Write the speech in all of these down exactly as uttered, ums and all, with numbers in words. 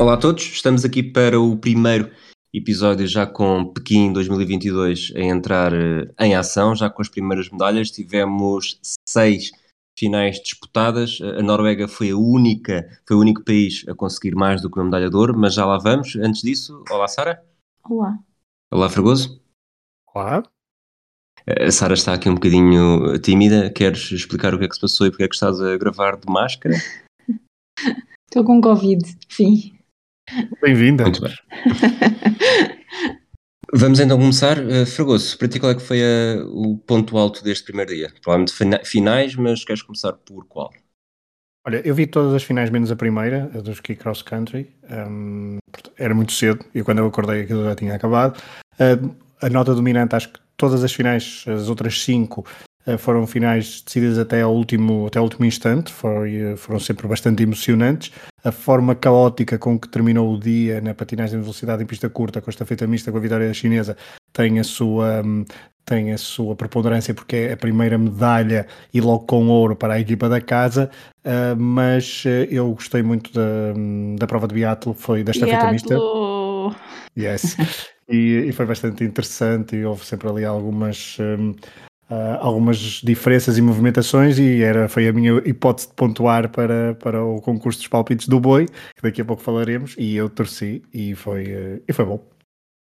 Olá a todos, estamos aqui para o primeiro episódio já com Pequim dois mil e vinte e dois a entrar em ação, já com as primeiras medalhas. Tivemos seis finais disputadas, a Noruega foi a única, foi o único país a conseguir mais do que uma medalha de ouro, mas já lá vamos. Antes disso, olá Sara. Olá. Olá Fragoso. Olá. A Sara está aqui um bocadinho tímida, queres explicar o que é que se passou e porque é que estás a gravar de máscara? Estou com Covid, enfim. Bem-vinda. Muito bem. Vamos então começar. Uh, Fragoso, para ti qual é que foi a, o ponto alto deste primeiro dia? Provavelmente fina- finais, mas queres começar por qual? Olha, eu vi todas as finais menos a primeira, a do ski cross country. Um, era muito cedo e quando eu acordei aquilo já tinha acabado. Uh, a nota dominante, acho que todas as finais, as outras cinco, uh, foram finais decididas até ao último, até ao último instante. Foi, uh, foram sempre bastante emocionantes. A forma caótica com que terminou o dia na patinagem de velocidade em pista curta, com a estafeta mista, com a vitória chinesa, tem a sua, tem a sua preponderância porque é a primeira medalha e logo com ouro para a equipa da casa, mas eu gostei muito da, da prova de biatlo, foi da estafeta mista. Yes. E, e foi bastante interessante e houve sempre ali algumas... Uh, algumas diferenças e movimentações e era, foi a minha hipótese de pontuar para, para o concurso dos palpites do boi, que daqui a pouco falaremos, e eu torci e foi, uh, e foi bom.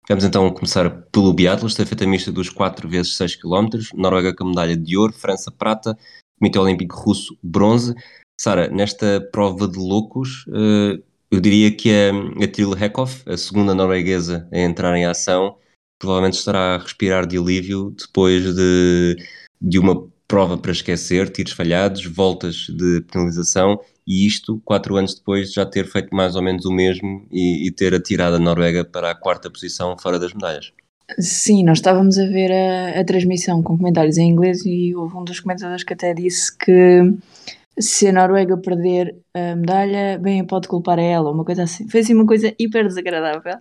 Vamos então começar pelo biatlo, estafeta mista dos quatro vezes seis quilómetros, Noruega com medalha de ouro, França prata, Comitê Olímpico Russo bronze. Sara, nesta prova de loucos, uh, eu diria que a, a Tiril Eckhoff, a segunda norueguesa a entrar em ação, provavelmente estará a respirar de alívio depois de, de uma prova para esquecer, tiros falhados, voltas de penalização e isto, quatro anos depois de já ter feito mais ou menos o mesmo e, e ter atirado a Noruega para a quarta posição fora das medalhas. Sim, nós estávamos a ver a, a transmissão com comentários em inglês e houve um dos comentadores que até disse que se a Noruega perder a medalha, bem, pode culpar a ela, uma coisa assim. Foi assim uma coisa hiper desagradável.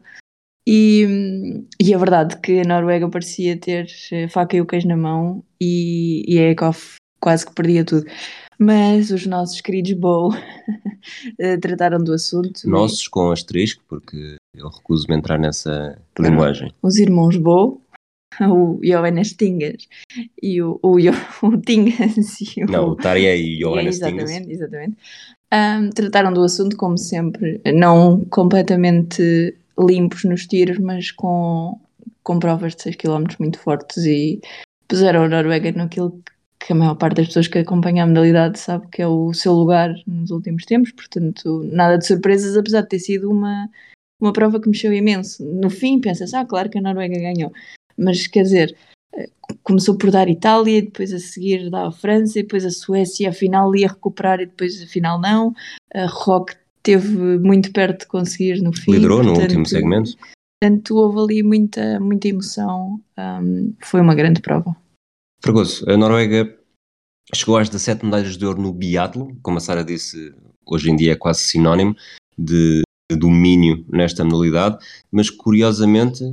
E, e é verdade que a Noruega parecia ter faca e o queijo na mão e, e a Eckhoff quase que perdia tudo. Mas os nossos queridos Bow trataram do assunto. Nossos e... com asterisco, porque eu recuso-me a entrar nessa ah, linguagem. Os irmãos Bow, o Joannes Tingas e o, o, o Tingas e o... Não, o Tarié e o Joannes Tingas. Exatamente, exatamente. Um, trataram do assunto como sempre, não completamente... limpos nos tiros, mas com, com provas de seis quilómetros muito fortes e puseram a Noruega naquilo que a maior parte das pessoas que acompanham a modalidade sabe que é o seu lugar nos últimos tempos, portanto nada de surpresas, apesar de ter sido uma, uma prova que mexeu imenso. No fim pensa-se, ah, claro que a Noruega ganhou, mas quer dizer, começou por dar Itália, depois a seguir dá a França, e depois a Suécia, afinal ia recuperar e depois afinal não, a Roque teve muito perto de conseguir no fim. Liderou, portanto, no último segmento. Portanto, houve ali muita, muita emoção. Um, foi uma grande prova. Fragoso, a Noruega chegou às dezassete medalhas de ouro no biatlo. Como a Sara disse, hoje em dia é quase sinónimo de, de domínio nesta modalidade. Mas, curiosamente,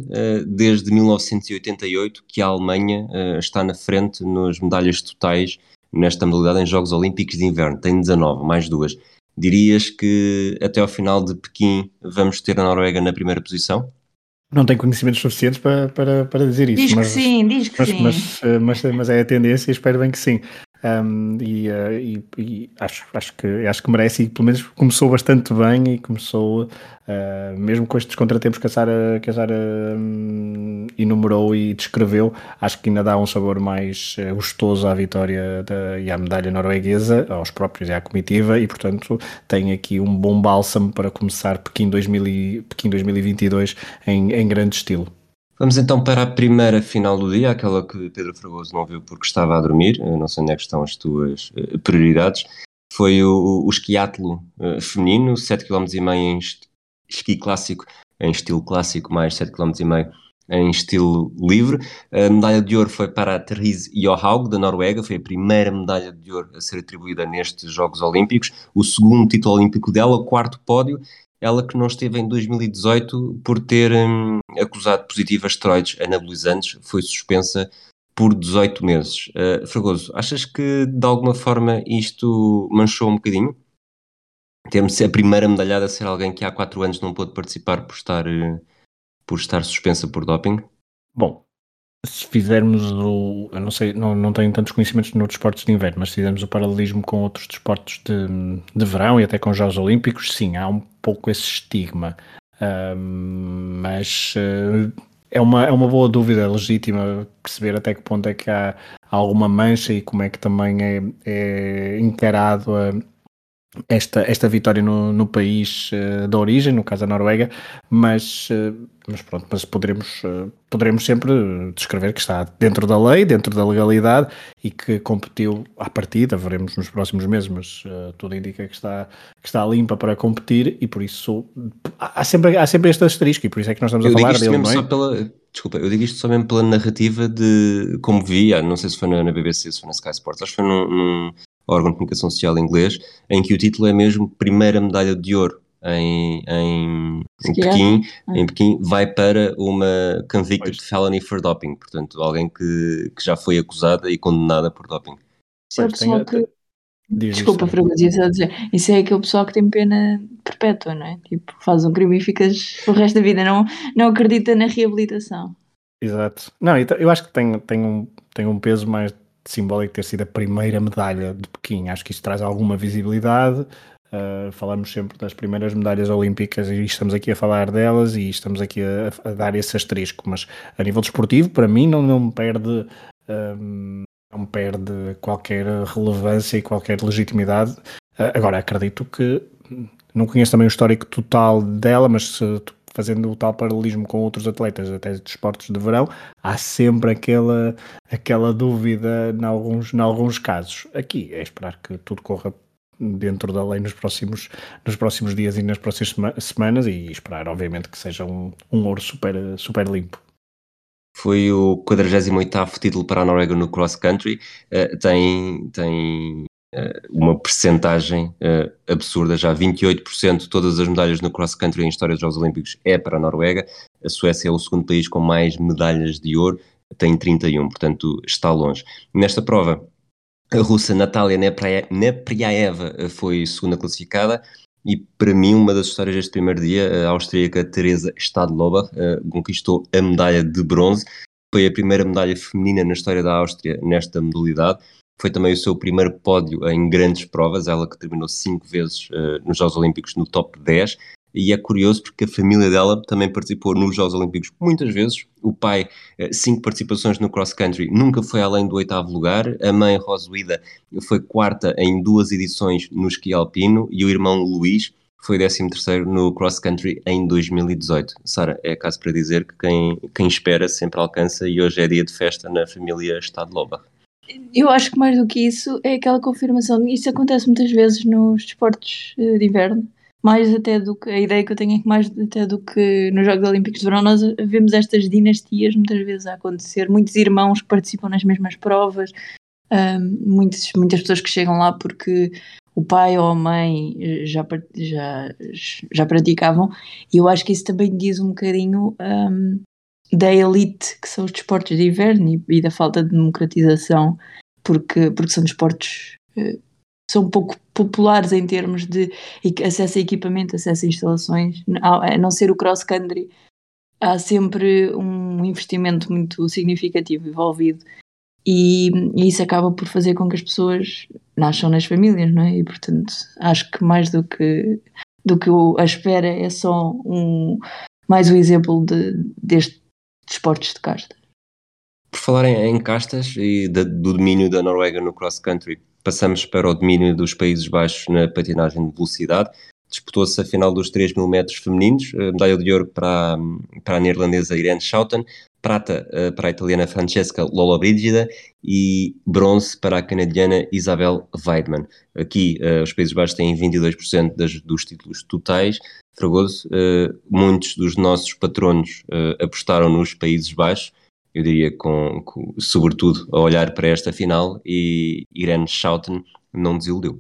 desde mil novecentos e oitenta e oito que a Alemanha está na frente nas medalhas totais nesta modalidade em Jogos Olímpicos de Inverno. Tem dezanove, mais duas. Dirias que até ao final de Pequim vamos ter a Noruega na primeira posição? Não tenho conhecimentos suficientes para, para, para dizer isso. Diz mas, que sim, diz que mas, sim. Mas, mas, mas é a tendência e espero bem que sim. Um, e e, e acho, acho, que, acho que merece e pelo menos começou bastante bem e começou, uh, mesmo com estes contratempos que a Sara, que a Sara um, enumerou e descreveu, acho que ainda dá um sabor mais gostoso à vitória da, e à medalha norueguesa, aos próprios e à comitiva e portanto tem aqui um bom bálsamo para começar Pequim, dois mil e, Pequim dois mil e vinte e dois em, em grande estilo. Vamos então para a primeira final do dia, aquela que Pedro Fragoso não viu porque estava a dormir, não sei onde é que estão as tuas prioridades. Foi o, o esquiatlo uh, feminino, sete vírgula cinco quilómetros em esqui clássico, em estilo clássico, mais sete vírgula cinco quilómetros em estilo livre. A medalha de ouro foi para a Therese Johaug, da Noruega, foi a primeira medalha de ouro a ser atribuída nestes Jogos Olímpicos, o segundo título olímpico dela, o quarto pódio. Ela que não esteve em dois mil e dezoito por ter hum, acusado positiva esteroides anabolizantes, foi suspensa por dezoito meses. Uh, Fragoso, achas que de alguma forma isto manchou um bocadinho? termos a primeira medalhada a ser alguém que há quatro anos não pôde participar por estar, por estar suspensa por doping? Bom, se fizermos o... Eu não sei, não, não tenho tantos conhecimentos noutros esportes de inverno, mas se fizermos o paralelismo com outros desportos de, de verão e até com os Jogos Olímpicos, sim, há um pouco esse estigma. Uh, mas... Uh, É uma, é uma boa dúvida, legítima, perceber até que ponto é que há alguma mancha e como é que também é, é encarado a, esta, esta vitória no, no país uh, da origem, no caso a Noruega, mas, uh, mas pronto, mas poderemos, uh, poderemos sempre descrever que está dentro da lei, dentro da legalidade e que competiu à partida, veremos nos próximos meses, mas uh, tudo indica que está, que está limpa para competir e por isso há sempre, há sempre este asterisco e por isso é que nós estamos eu a falar dele, não é? Só pela, desculpa, eu digo isto só mesmo pela narrativa de como vi, não sei se foi na B B C, se foi na Sky Sports, acho que foi num... num... órgão de comunicação social inglês, em que o título é mesmo primeira medalha de ouro em, em, em, Pequim, ah. em Pequim, vai para uma convicted pois. felony for doping, portanto alguém que, que já foi acusada e condenada por doping. Sim, tenho... que... Desculpa, Fran, mas isso é dizer, isso é aquele pessoal que tem pena perpétua, não é? Tipo, faz um crime e ficas o resto da vida, não, não acredita na reabilitação. Exato. Não, eu acho que tem, tem, um, tem um peso mais simbólico ter sido a primeira medalha de Pequim. Acho que isto traz alguma visibilidade. Uh, falamos sempre das primeiras medalhas olímpicas e estamos aqui a falar delas e estamos aqui a, a dar esse asterisco, mas a nível desportivo, para mim, não, não me perde, um, não me perde qualquer relevância e qualquer legitimidade. Uh, agora, acredito que, não conheço também o histórico total dela, mas se tu fazendo o tal paralelismo com outros atletas, até de esportes de verão, há sempre aquela, aquela dúvida em alguns, em alguns casos. Aqui é esperar que tudo corra dentro da lei nos próximos, nos próximos dias e nas próximas sema- semanas e esperar, obviamente, que seja um, um ouro super, super limpo. Foi o quadragésimo oitavo título para a Noruega no cross-country. Uh, tem... tem... uma percentagem uh, absurda, já vinte e oito por cento de todas as medalhas no cross-country em história dos Jogos Olímpicos é para a Noruega. A Suécia é o segundo país com mais medalhas de ouro, tem trinta e um, portanto está longe. Nesta prova, a russa Natália Nepriaeva foi segunda classificada e para mim uma das histórias deste primeiro dia, a austríaca Teresa Stadlober uh, conquistou a medalha de bronze, foi a primeira medalha feminina na história da Áustria nesta modalidade. Foi também o seu primeiro pódio em grandes provas, ela que terminou cinco vezes uh, nos Jogos Olímpicos no top dez, e é curioso porque a família dela também participou nos Jogos Olímpicos muitas vezes. O pai, uh, cinco participações no cross-country, nunca foi além do oitavo lugar, a mãe, Rosuída, foi quarta em duas edições no esqui alpino, e o irmão, Luís, foi décimo terceiro no cross-country em dois mil e dezoito. Sara, é caso para dizer que quem, quem espera sempre alcança, e hoje é dia de festa na família Stadlober. Eu acho que mais do que isso é aquela confirmação. Isso acontece muitas vezes nos desportos de inverno, mais até do que, a ideia que eu tenho é que mais até do que nos Jogos Olímpicos de Verão, nós vemos estas dinastias muitas vezes a acontecer, muitos irmãos que participam nas mesmas provas, hum, muitas, muitas pessoas que chegam lá porque o pai ou a mãe já, já, já praticavam, e eu acho que isso também diz um bocadinho... Hum, da elite, que são os desportos de inverno e, e da falta de democratização, porque, porque são desportos que são pouco populares em termos de acesso a equipamento, acesso a instalações. A não ser o cross-country, há sempre um investimento muito significativo envolvido e, e isso acaba por fazer com que as pessoas nasçam nas famílias, não é? E, portanto, acho que mais do que, do que a espera é só um, mais um exemplo de, deste desportos de casta. Por falar em, em castas e de, do domínio da Noruega no cross-country, passamos para o domínio dos Países Baixos na patinagem de velocidade. Disputou-se a final dos três mil metros femininos, medalha de ouro para, para a neerlandesa Irene Schouten, prata para a italiana Francesca Lollobrigida e bronze para a canadiana Isabel Weidmann. Aqui os Países Baixos têm vinte e dois por cento das, dos títulos totais. Fragoso, uh, muitos dos nossos patronos uh, apostaram nos Países Baixos, eu diria com, com, sobretudo a olhar para esta final, e Irene Schouten não desiludeu.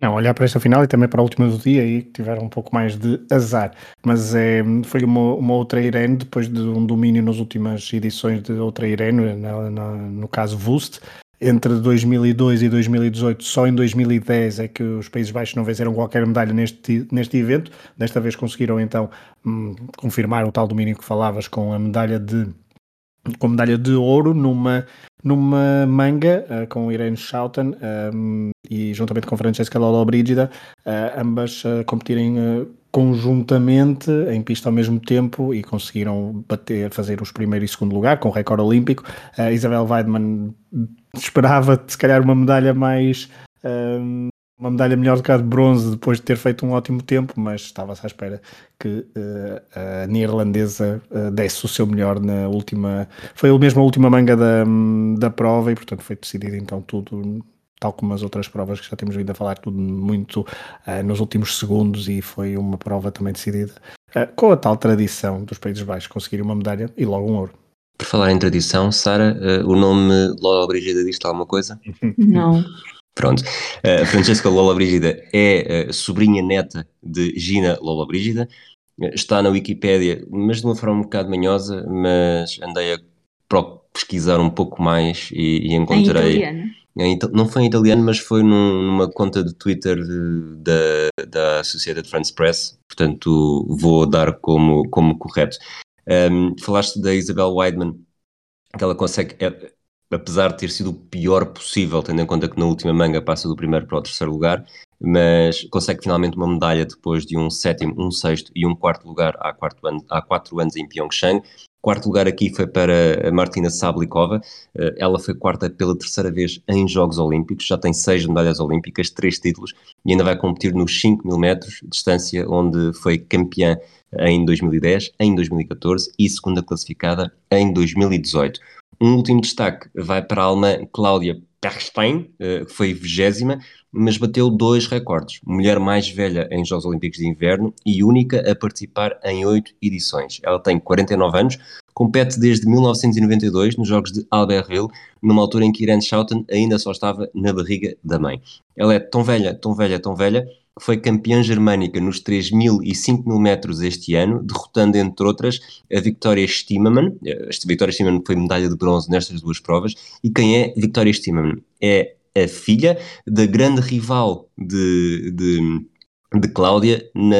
Não, olhar para esta final e também para a última do dia aí que tiveram um pouco mais de azar, mas é, foi uma, uma outra Irene depois de um domínio nas últimas edições de outra Irene, na, na, no caso Vust, entre dois mil e dois e dois mil e dezoito, só em dois mil e dez é que os Países Baixos não venceram qualquer medalha neste, neste evento. Desta vez conseguiram então hum, confirmar o tal domínio que falavas com a medalha de, com a medalha de ouro numa, numa manga uh, com Irene Schouten um, e juntamente com Francesca Lollobrigida, uh, ambas uh, competirem uh, conjuntamente em pista ao mesmo tempo e conseguiram bater, fazer os primeiro e segundo lugar com o recorde olímpico. Uh, Isabel Weidmann esperava se calhar uma medalha mais um, uma medalha melhor do que a de bronze depois de ter feito um ótimo tempo, mas estava-se à espera que uh, a neerlandesa uh, desse o seu melhor na última, foi mesmo a última manga da, da prova e portanto foi decidido então tudo tal como as outras provas que já temos vindo a falar, tudo muito uh, nos últimos segundos, e foi uma prova também decidida uh, com a tal tradição dos Países Baixos conseguir uma medalha e logo um ouro. Por falar em tradição, Sara, uh, o nome Lollobrigida diz-te alguma coisa? Não. Pronto. Uh, Francesca Lollobrigida é uh, sobrinha neta de Gina Lollobrigida, uh, está na Wikipédia, mas de uma forma um bocado manhosa, mas andei a pro- pesquisar um pouco mais e, e encontrei... Não foi em italiano, mas foi num, numa conta de Twitter da, da Associated France Press, portanto vou dar como, como correto. Um, falaste da Isabel Weidmann, que ela consegue, é, apesar de ter sido o pior possível, tendo em conta que na última manga passa do primeiro para o terceiro lugar, mas consegue finalmente uma medalha depois de um sétimo, um sexto e um quarto lugar há quatro anos, há quatro anos em Pyeongchang. Quarto lugar aqui foi para a Martina Sablikova, ela foi quarta pela terceira vez em Jogos Olímpicos, já tem seis medalhas olímpicas, três títulos e ainda vai competir nos cinco mil metros, distância onde foi campeã em dois mil e dez, em dois mil e catorze e segunda classificada em dois mil e dezoito. Um último destaque vai para a alemã Cláudia Pechstein, que foi vigésima, mas bateu dois recordes. Mulher mais velha em Jogos Olímpicos de Inverno e única a participar em oito edições. Ela tem quarenta e nove anos, compete desde mil novecentos e noventa e dois nos Jogos de Albertville, numa altura em que Irene Schouten ainda só estava na barriga da mãe. Ela é tão velha, tão velha, tão velha, que foi campeã germânica nos três mil e cinco mil metros este ano, derrotando, entre outras, a Victoria Stimmaman. Esta Victoria Stimmaman foi medalha de bronze nestas duas provas. E quem é Victoria Stimmaman? É a filha da grande rival de, de, de Cláudia na,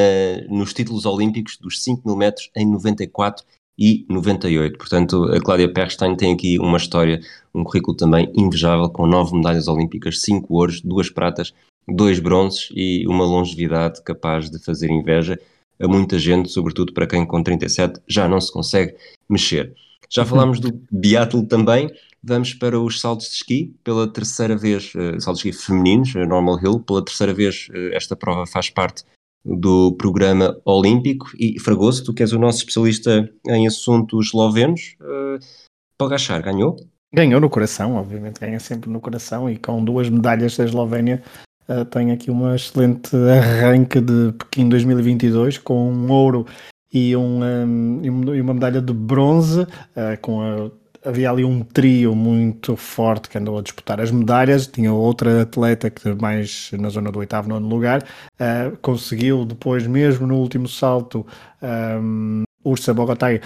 nos títulos olímpicos dos cinco mil metros em noventa e quatro e noventa e oito. Portanto, a Cláudia Pechstein tem aqui uma história, um currículo também invejável, com nove medalhas olímpicas, cinco ouros, duas pratas, dois bronzes e uma longevidade capaz de fazer inveja a muita gente, sobretudo para quem com trinta e sete já não se consegue mexer. Já falámos do biatlo também. Vamos para os saltos de esqui, pela terceira vez, uh, saltos de esqui femininos, uh, Normal Hill, pela terceira vez uh, esta prova faz parte do programa olímpico. E Fragoso, tu que és o nosso especialista em assuntos eslovenos, uh, Pogačar ganhou? Ganhou no coração, obviamente, ganha sempre no coração, e com duas medalhas da Eslovénia uh, tem aqui uma excelente arranque de Pequim dois mil e vinte e dois, com um ouro e, um, um, e uma medalha de bronze, uh, com a havia ali um trio muito forte que andou a disputar as medalhas, tinha outra atleta que mais na zona do oitavo, nono lugar, uh, conseguiu depois mesmo no último salto, um, Ursa Bogataj,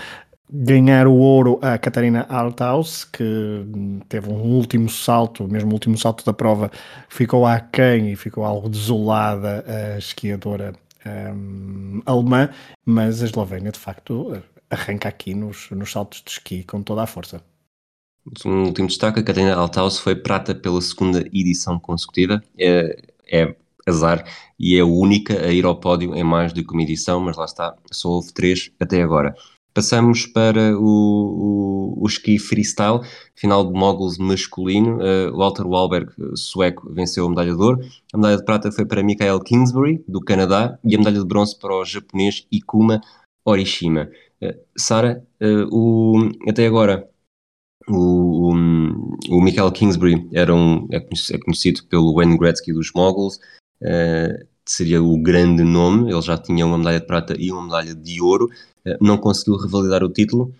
ganhar o ouro a Katharina Althaus, que teve um último salto, mesmo o último salto da prova, ficou aquém e ficou algo desolada a esquiadora um, alemã, mas a Eslovénia de facto arranca aqui nos, nos saltos de esqui com toda a força. Um último destaque, a Katharina Althaus foi prata pela segunda edição consecutiva, é, é azar e é a única a ir ao pódio em mais do que uma edição, mas lá está, só houve três até agora. Passamos para o, o, o esqui freestyle, final de moguls masculino. Uh, Walter Wallberg, sueco, venceu a medalha de ouro. A medalha de prata foi para Mikaël Kingsbury, do Canadá, e a medalha de bronze para o japonês Ikuma Horishima. Uh, Sara, uh, até agora o, um, o Mikaël Kingsbury era um, é, conhecido, é conhecido pelo Wayne Gretzky dos moguls, uh, seria o grande nome, ele já tinha uma medalha de prata e uma medalha de ouro, uh, não conseguiu revalidar o título,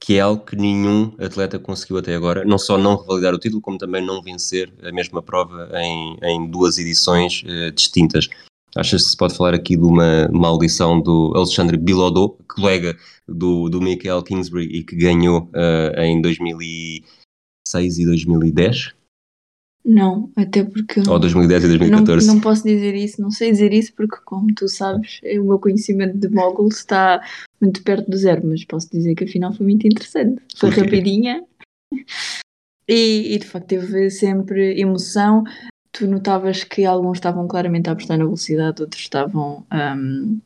que é algo que nenhum atleta conseguiu até agora, não só não revalidar o título, como também não vencer a mesma prova em, em duas edições uh, distintas. Achas que se pode falar aqui de uma maldição do Alexandre Bilodeau, colega do, do Mikaël Kingsbury e que ganhou uh, em dois mil e seis e dois mil e dez? Não, até porque... Ou dois mil e dez e dois mil e catorze. Não, não posso dizer isso, não sei dizer isso porque, como tu sabes, o meu conhecimento de mogul está muito perto do zero, mas posso dizer que afinal foi muito interessante. Foi okay. Rapidinha e, e de facto teve sempre emoção. Tu notavas que alguns estavam claramente a apostar na velocidade, outros estavam um,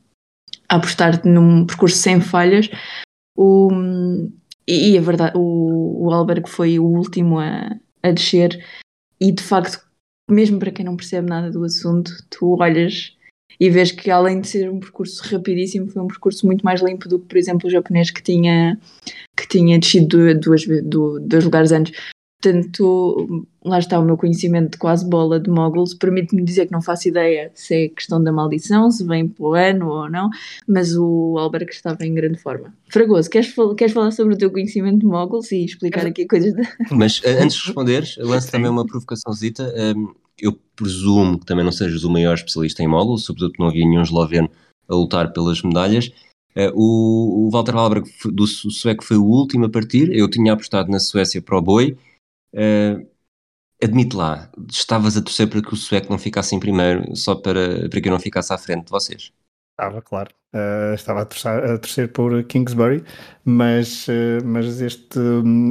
a apostar num percurso sem falhas. O, e, e a verdade, o, o Alberg foi o último a, a descer. E de facto, mesmo para quem não percebe nada do assunto, tu olhas e vês que além de ser um percurso rapidíssimo, foi um percurso muito mais limpo do que, por exemplo, o japonês que tinha, que tinha descido duas, duas, dois lugares antes. Portanto, lá está o meu conhecimento de quase bola de moguls, permite-me dizer que não faço ideia se é questão da maldição, se vem para o ano ou não, mas o Alberg estava em grande forma. Fragoso, queres, queres falar sobre o teu conhecimento de moguls e explicar aqui coisas? De... Mas antes de responderes, lanço também uma provocaçãozita. Eu presumo que também não sejas o maior especialista em moguls, sobretudo que não havia nenhum esloveno a lutar pelas medalhas. O Walter Wallberg do sueco foi o último a partir, eu tinha apostado na Suécia para o boi. Uh, admite lá, estavas a torcer para que o sueco não ficasse em primeiro, só para, para que eu não ficasse à frente de vocês? Estava, claro, uh, estava a torcer, a torcer por Kingsbury, mas, uh, mas este,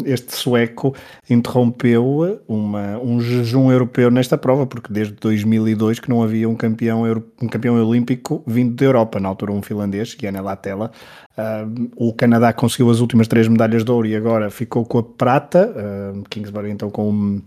este sueco interrompeu uma, um jejum europeu nesta prova, porque desde dois mil e dois que não havia um campeão, euro, um campeão olímpico vindo da Europa, na altura um finlandês, Guiana Latela. Uh, o Canadá conseguiu as últimas três medalhas de ouro e agora ficou com a prata, uh, Kingsbury então com um,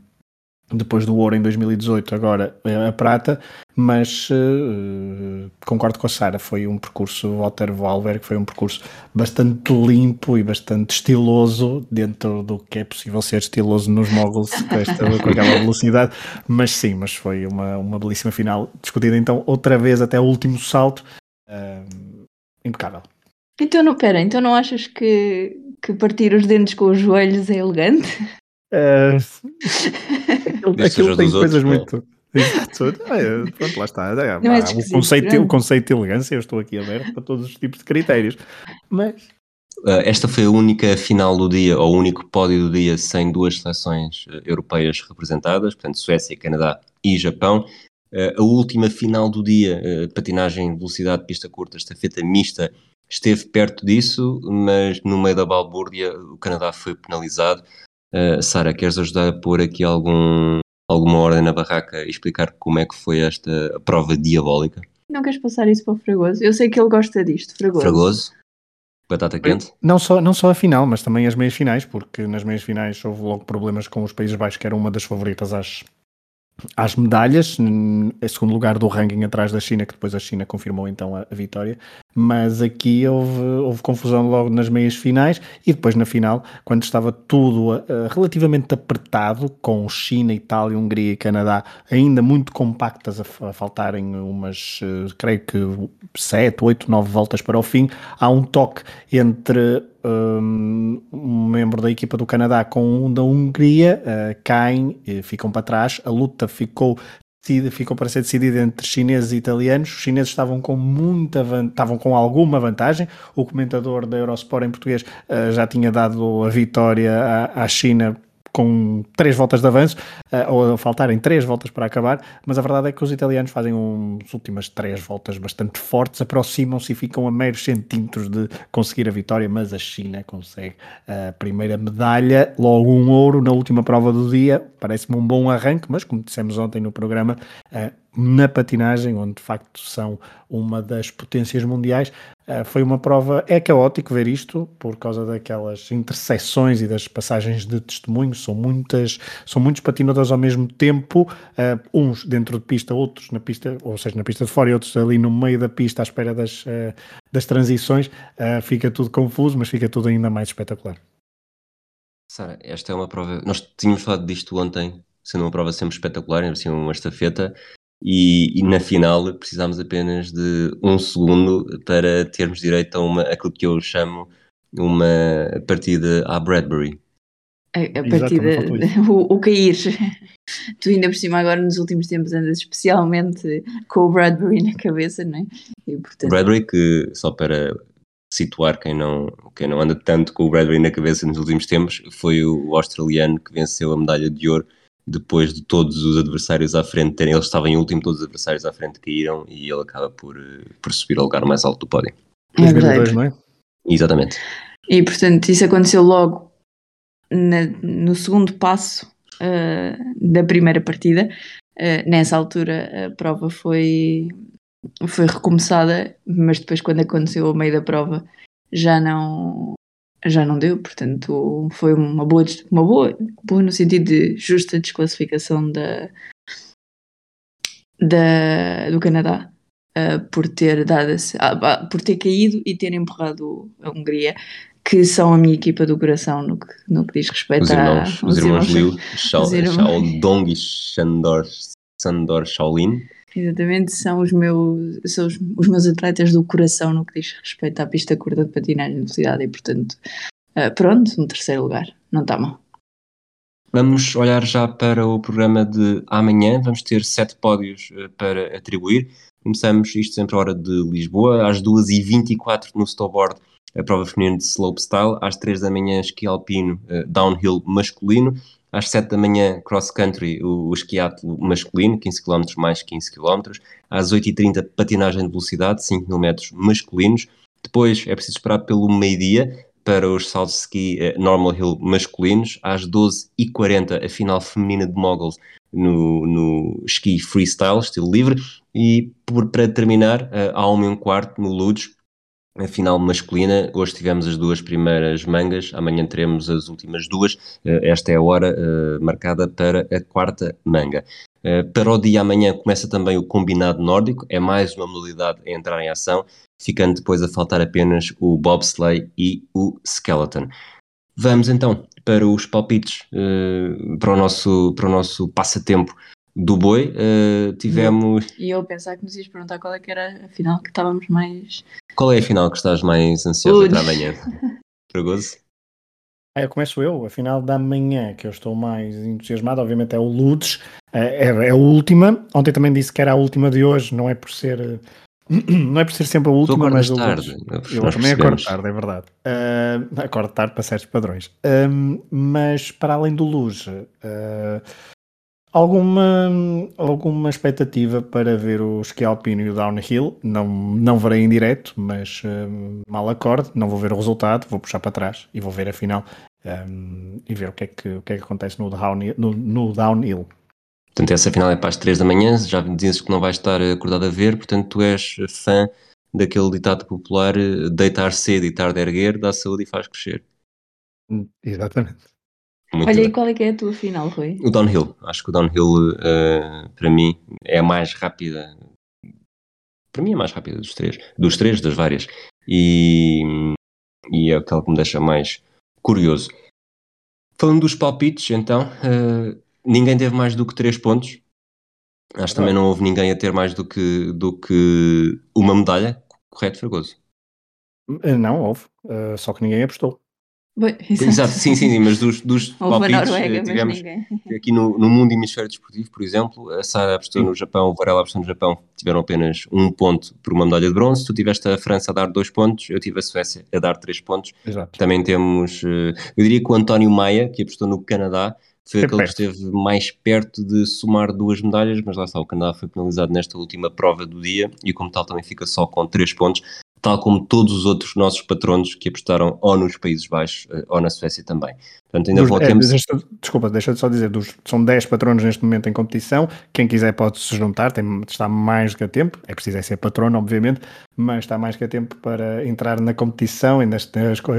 depois do ouro em dois mil e dezoito, agora a prata, mas uh, concordo com a Sara, foi um percurso, Walter Wallberg, foi um percurso bastante limpo e bastante estiloso, dentro do que é possível ser estiloso nos moguls com, com aquela velocidade, mas sim, mas foi uma, uma belíssima final, discutida então outra vez até o último salto, uh, impecável. Então não, pera, então não achas que, que partir os dentes com os joelhos é elegante? É, aquilo aquilo tem coisas outros, muito... É, pronto, lá está. É, não pá, é o, conceito, o conceito de elegância, eu estou aqui aberto para todos os tipos de critérios. Mas... Esta foi a única final do dia, ou o único pódio do dia, sem duas seleções europeias representadas, portanto Suécia, Canadá e Japão. A última final do dia, patinagem, velocidade, pista curta, estafeta mista, esteve perto disso, mas no meio da balbúrdia o Canadá foi penalizado. Uh, Sara, queres ajudar a pôr aqui algum, alguma ordem na barraca e explicar como é que foi esta prova diabólica? Não queres passar isso para o Fragoso? Eu sei que ele gosta disto, Fragoso. Fragoso? Batata quente? Não só, não só a final, mas também as meias finais, porque nas meias finais houve logo problemas com os Países Baixos, que era uma das favoritas às... às medalhas, em segundo lugar do ranking atrás da China, que depois a China confirmou então a, a vitória, mas aqui houve, houve confusão logo nas meias finais e depois na final, quando estava tudo uh, relativamente apertado, com China, Itália, Hungria e Canadá ainda muito compactas, a, a faltarem umas, uh, creio que sete, oito, nove voltas para o fim, há um toque entre... um membro da equipa do Canadá com um da Hungria, uh, caem, ficam para trás, a luta ficou, ficou para ser decidida entre chineses e italianos, os chineses estavam com, muita, estavam com alguma vantagem, o comentador da Eurosport em português uh, já tinha dado a vitória à, à China com três voltas de avanço, uh, ou faltarem três voltas para acabar, mas a verdade é que os italianos fazem as últimas três voltas bastante fortes, aproximam-se e ficam a meros centímetros de conseguir a vitória, mas a China consegue a primeira medalha, logo um ouro na última prova do dia, parece-me um bom arranque, mas como dissemos ontem no programa, uh, na patinagem, onde de facto são uma das potências mundiais, foi uma prova, é caótico ver isto, por causa daquelas interseções e das passagens de testemunho, são muitas, são muitos patinadores ao mesmo tempo, uns dentro de pista, outros na pista, ou seja, na pista de fora e outros ali no meio da pista à espera das, das transições, fica tudo confuso, mas fica tudo ainda mais espetacular. Sara, esta é uma prova, nós tínhamos falado disto ontem, sendo uma prova sempre espetacular, assim uma estafeta, E, e na final precisámos apenas de um segundo para termos direito a uma, aquilo que eu chamo uma partida à Bradbury. A, a partida, o, o cair. Tu ainda por cima agora nos últimos tempos andas especialmente com o Bradbury na cabeça, não é? E, portanto... Bradbury que, só para situar quem não, quem não anda tanto com o Bradbury na cabeça nos últimos tempos, foi o australiano que venceu a medalha de ouro depois de todos os adversários à frente terem, ele estava em último, todos os adversários à frente caíram e ele acaba por, por subir ao lugar mais alto do pódio. É verdade. Não é? Exatamente. E portanto isso aconteceu logo na, no segundo passo uh, da primeira partida. Uh, nessa altura a prova foi, foi recomeçada, mas depois quando aconteceu ao meio da prova já não, já não deu, portanto foi uma boa, uma boa, boa no sentido de justa desclassificação da, da, do Canadá uh, por ter dado uh, por ter caído e ter empurrado a Hungria, que são a minha equipa do coração no que, no que diz respeito os irmãos, a... Os irmãos, irmãos Liu, Liu DONG e Xandor, Xandor Shaolin. Exatamente, são, os meus, são os, os meus atletas do coração no que diz respeito à pista curta de patinagem de velocidade e, portanto, uh, pronto, no terceiro lugar, não está mal. Vamos olhar já para o programa de amanhã, vamos ter sete pódios uh, para atribuir. Começamos isto sempre à hora de Lisboa, às duas e vinte e quatro no snowboard, a prova feminina de slopestyle, às três da manhã esqui alpino, uh, downhill masculino, às sete da manhã cross country, o, o esquiátil masculino, quinze quilómetros mais quinze quilómetros, às oito e trinta patinagem de velocidade, cinco mil metros masculinos, depois é preciso esperar pelo meio-dia para os saltos de ski uh, normal hill masculinos, às doze e quarenta a final feminina de moguls no, no esqui freestyle, estilo livre, e por, para terminar, uh, à uma e um quarto no luge, a final masculina. Hoje tivemos as duas primeiras mangas, amanhã teremos as últimas duas, esta é a hora uh, marcada para a quarta manga. Uh, para o dia amanhã começa também o combinado nórdico, é mais uma modalidade a entrar em ação, ficando depois a faltar apenas o bobsleigh e o skeleton. Vamos então para os palpites, uh, para, o nosso, para o nosso passatempo do boi. Uh, tivemos... E eu pensava que nos ias perguntar qual é que era a final que estávamos mais... Qual é a final que estás mais ansiosa para amanhã? Fragoso? Eu começo eu, a final da manhã que eu estou mais entusiasmado, obviamente é o Lutz, é, é a última. Ontem também disse que era a última de hoje, não é por ser, não é por ser sempre a última, mas o tarde. Lutz, eu também acordo tarde, é verdade. Uh, acordo tarde para certos padrões. Uh, mas para além do Lutz, uh, Alguma, alguma expectativa para ver o esqui alpino e o downhill? Não, não verei em direto, mas um, mal acordo, não vou ver o resultado, vou puxar para trás e vou ver a final um, e ver o que é que, o que, é que acontece no downhill, no, no downhill. Portanto, essa final é para as três da manhã, já dizes que não vais estar acordado a ver, portanto tu és fã daquele ditado popular, deitar cedo e tarde erguer, dá saúde e faz crescer. Exatamente. Muito. Olha, e qual é que é a tua final, Rui? O downhill. Acho que o downhill, uh, para mim, é a mais rápida. Para mim é a mais rápida dos três. Dos três, das várias. E, e é aquela que me deixa mais curioso. Falando dos palpites, então, uh, ninguém teve mais do que três pontos. Acho que também não houve ninguém a ter mais do que, do que uma medalha. Correto, Fragoso? Não, houve. Uh, só que ninguém apostou. Exato, sim, sim, sim, mas dos, dos palpites Noruega, tivemos aqui no, no mundo hemisfério desportivo, por exemplo, a Sara apostou no Japão, o Varela apostou no Japão, tiveram apenas um ponto por uma medalha de bronze, tu tiveste a França a dar dois pontos, eu tive a Suécia a dar três pontos. Exato. Também temos, eu diria que o António Maia, que apostou no Canadá, foi aquele que esteve mais perto de somar duas medalhas, mas lá está, o Canadá foi penalizado nesta última prova do dia e como tal também fica só com três pontos, tal como todos os outros nossos patronos que apostaram ou nos Países Baixos ou na Suécia também. Portanto, ainda dos, é, tempo... deixa, desculpa, deixa-te só dizer, dos, são dez patronos neste momento em competição, quem quiser pode se juntar, tem, está mais que a tempo, é preciso é ser patrono, obviamente, mas está mais que a tempo para entrar na competição, ainda as,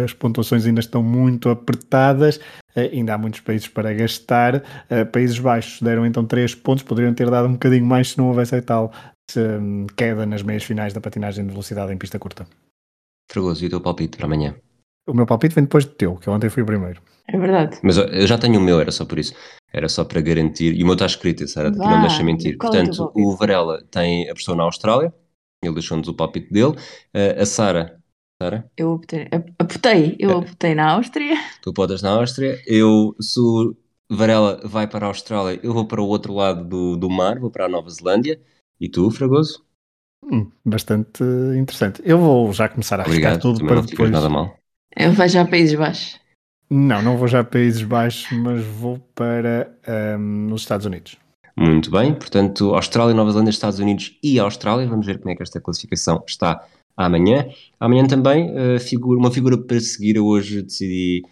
as pontuações ainda estão muito apertadas, ainda há muitos países para gastar. Países Baixos deram então três pontos, poderiam ter dado um bocadinho mais se não houvesse a tal queda nas meias finais da patinagem de velocidade em pista curta. Fragoso, e o teu palpite para amanhã? O meu palpite vem depois do teu, que eu ontem fui o primeiro. É verdade. Mas eu já tenho o meu, era só por isso. Era só para garantir, e o meu está escrito, Sara, não me deixa mentir. Portanto, o Varela tem a pessoa na Austrália, ele deixou-nos o palpite dele. A Sara... Sara? Eu optei, apotei, eu optei na Áustria. Tu podes na Áustria. Eu, se o Varela vai para a Austrália, eu vou para o outro lado do, do mar, vou para a Nova Zelândia. E tu, Fragoso? Hum, bastante interessante. Eu vou já começar a arriscar tudo para depois. Nada mal. Eu vou já a Países Baixos. Não, não vou já para Países Baixos, mas vou para um, os Estados Unidos. Muito bem, portanto, Austrália, Nova Zelândia, Estados Unidos e Austrália. Vamos ver como é que esta classificação está amanhã. Amanhã também, uh, figura, uma figura para seguir. Eu hoje decidi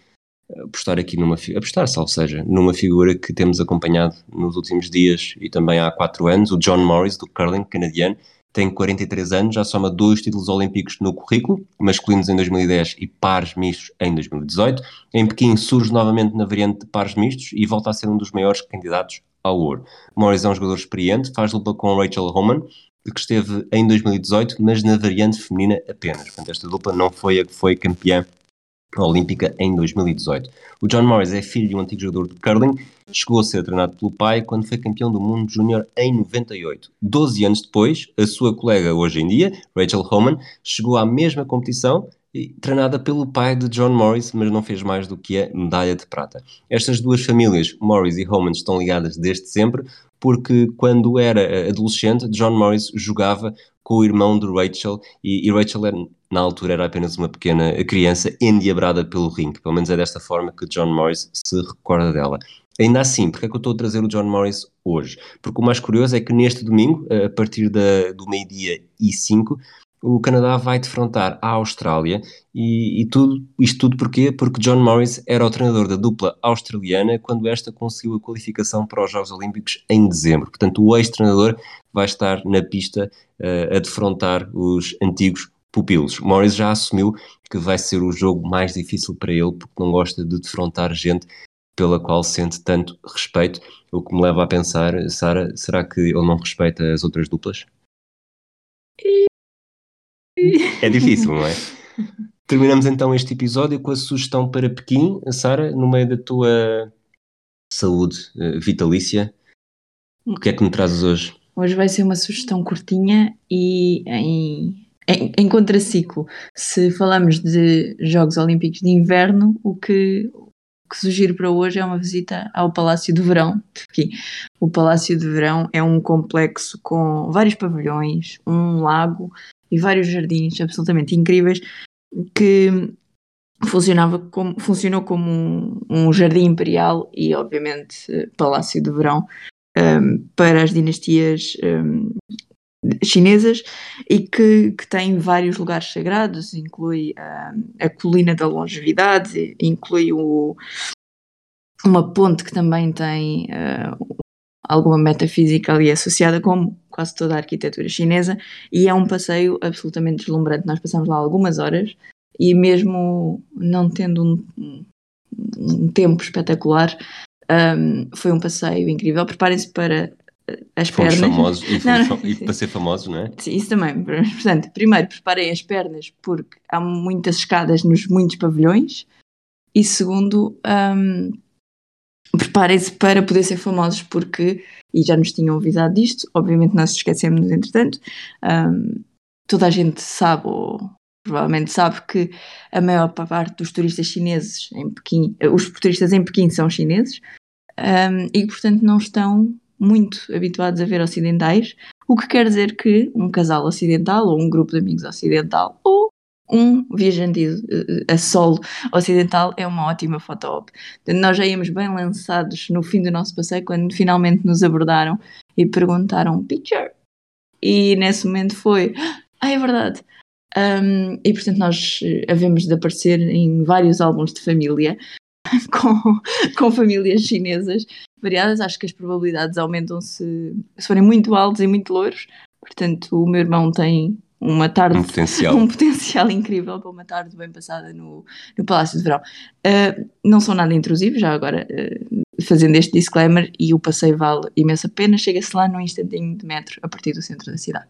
apostar aqui numa apostar, ou seja, numa figura que temos acompanhado nos últimos dias e também há quatro anos, o John Morris, do curling canadiano, tem quarenta e três anos, já soma dois títulos olímpicos no currículo, masculinos em dois mil e dez e pares mistos em dois mil e dezoito. Em Pequim surge novamente na variante de pares mistos e volta a ser um dos maiores candidatos ao ouro. Morris é um jogador experiente, faz dupla com Rachel Homan, que esteve em dois mil e dezoito, mas na variante feminina apenas. Portanto, esta dupla não foi a que foi campeã olímpica em dois mil e dezoito. O John Morris é filho de um antigo jogador de curling, chegou a ser treinado pelo pai quando foi campeão do mundo júnior em noventa e oito. doze anos depois, a sua colega hoje em dia, Rachel Homan, chegou à mesma competição, treinada pelo pai de John Morris, mas não fez mais do que a medalha de prata. Estas duas famílias, Morris e Homan, estão ligadas desde sempre, porque quando era adolescente, John Morris jogava com o irmão de Rachel, e, e Rachel era, na altura era apenas uma pequena criança endiabrada pelo ringue. Pelo menos é desta forma que John Morris se recorda dela. Ainda assim, porque é que eu estou a trazer o John Morris hoje? Porque o mais curioso é que neste domingo, a partir da, do meio-dia e cinco, o Canadá vai defrontar a Austrália, e, e tudo, isto tudo porquê? Porque John Morris era o treinador da dupla australiana quando esta conseguiu a qualificação para os Jogos Olímpicos em dezembro. Portanto, o ex-treinador vai estar na pista uh, a defrontar os antigos pupilos. Morris já assumiu que vai ser o jogo mais difícil para ele, porque não gosta de defrontar gente pela qual sente tanto respeito, o que me leva a pensar, Sara, será que ele não respeita as outras duplas? É difícil, não é? Terminamos então este episódio com a sugestão para Pequim. Sara, no meio da tua saúde vitalícia, o que é que me trazes hoje? Hoje vai ser uma sugestão curtinha e em, em, em contraciclo. Se falamos de Jogos Olímpicos de Inverno, o que, o que sugiro para hoje é uma visita ao Palácio do Verão de Pequim. O Palácio do Verão é um complexo com vários pavilhões, um lago e vários jardins absolutamente incríveis, que funcionava como, funcionou como um, um jardim imperial e, obviamente, palácio de verão um, para as dinastias um, chinesas, e que, que tem vários lugares sagrados, inclui um, a Colina da Longevidade, inclui o, uma ponte que também tem uh, alguma metafísica ali associada, como quase toda a arquitetura chinesa, e é um passeio absolutamente deslumbrante. Nós passamos lá algumas horas e mesmo não tendo um, um tempo espetacular, um, foi um passeio incrível. Preparem-se para as fomos pernas. Famosos, e, fomos não, não, e para ser famosos, não é? Sim, isso também. Portanto, primeiro, preparem as pernas, porque há muitas escadas nos muitos pavilhões, e segundo... Um, preparem-se para poder ser famosos, porque, e já nos tinham avisado disto, obviamente nós esquecemos-nos entretanto, um, toda a gente sabe, ou provavelmente sabe, que a maior parte dos turistas chineses em Pequim, os turistas em Pequim são chineses, um, e portanto não estão muito habituados a ver ocidentais, o que quer dizer que um casal ocidental, ou um grupo de amigos ocidental, ou um viajante a solo ocidental é uma ótima foto-op. Nós já íamos bem lançados no fim do nosso passeio, quando finalmente nos abordaram e perguntaram picture. E nesse momento foi, ah, é verdade. Um, e portanto nós havemos de aparecer em vários álbuns de família, com, com famílias chinesas variadas. Acho que as probabilidades aumentam se, se forem muito altos e muito louros. Portanto, o meu irmão tem... Uma tarde, um potencial. um potencial incrível para uma tarde bem passada no, no Palácio de Verão. Uh, não são nada intrusivos, já agora uh, fazendo este disclaimer, e o passeio vale imenso a pena, chega-se lá num instantinho de metro a partir do centro da cidade.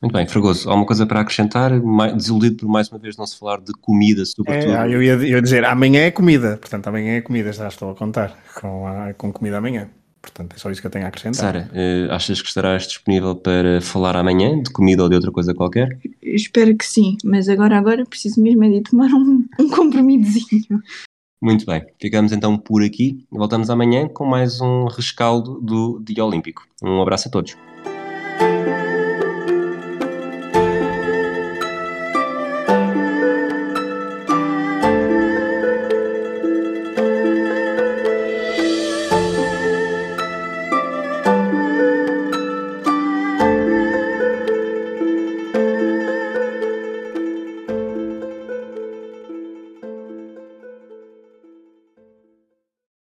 Muito bem, Fragoso, há uma coisa para acrescentar? Mais, desiludido por mais uma vez não se falar de comida, sobretudo. É, eu, ia, eu ia dizer, amanhã é comida, portanto amanhã é comida, já estou a contar com, a, com comida amanhã. Portanto, é só isso que eu tenho a acrescentar. Sara, achas que estarás disponível para falar amanhã de comida ou de outra coisa qualquer? Eu espero que sim, mas agora, agora preciso mesmo é de tomar um, um comprimidozinho. Muito bem, ficamos então por aqui e voltamos amanhã com mais um rescaldo do Dia Olímpico. Um abraço a todos.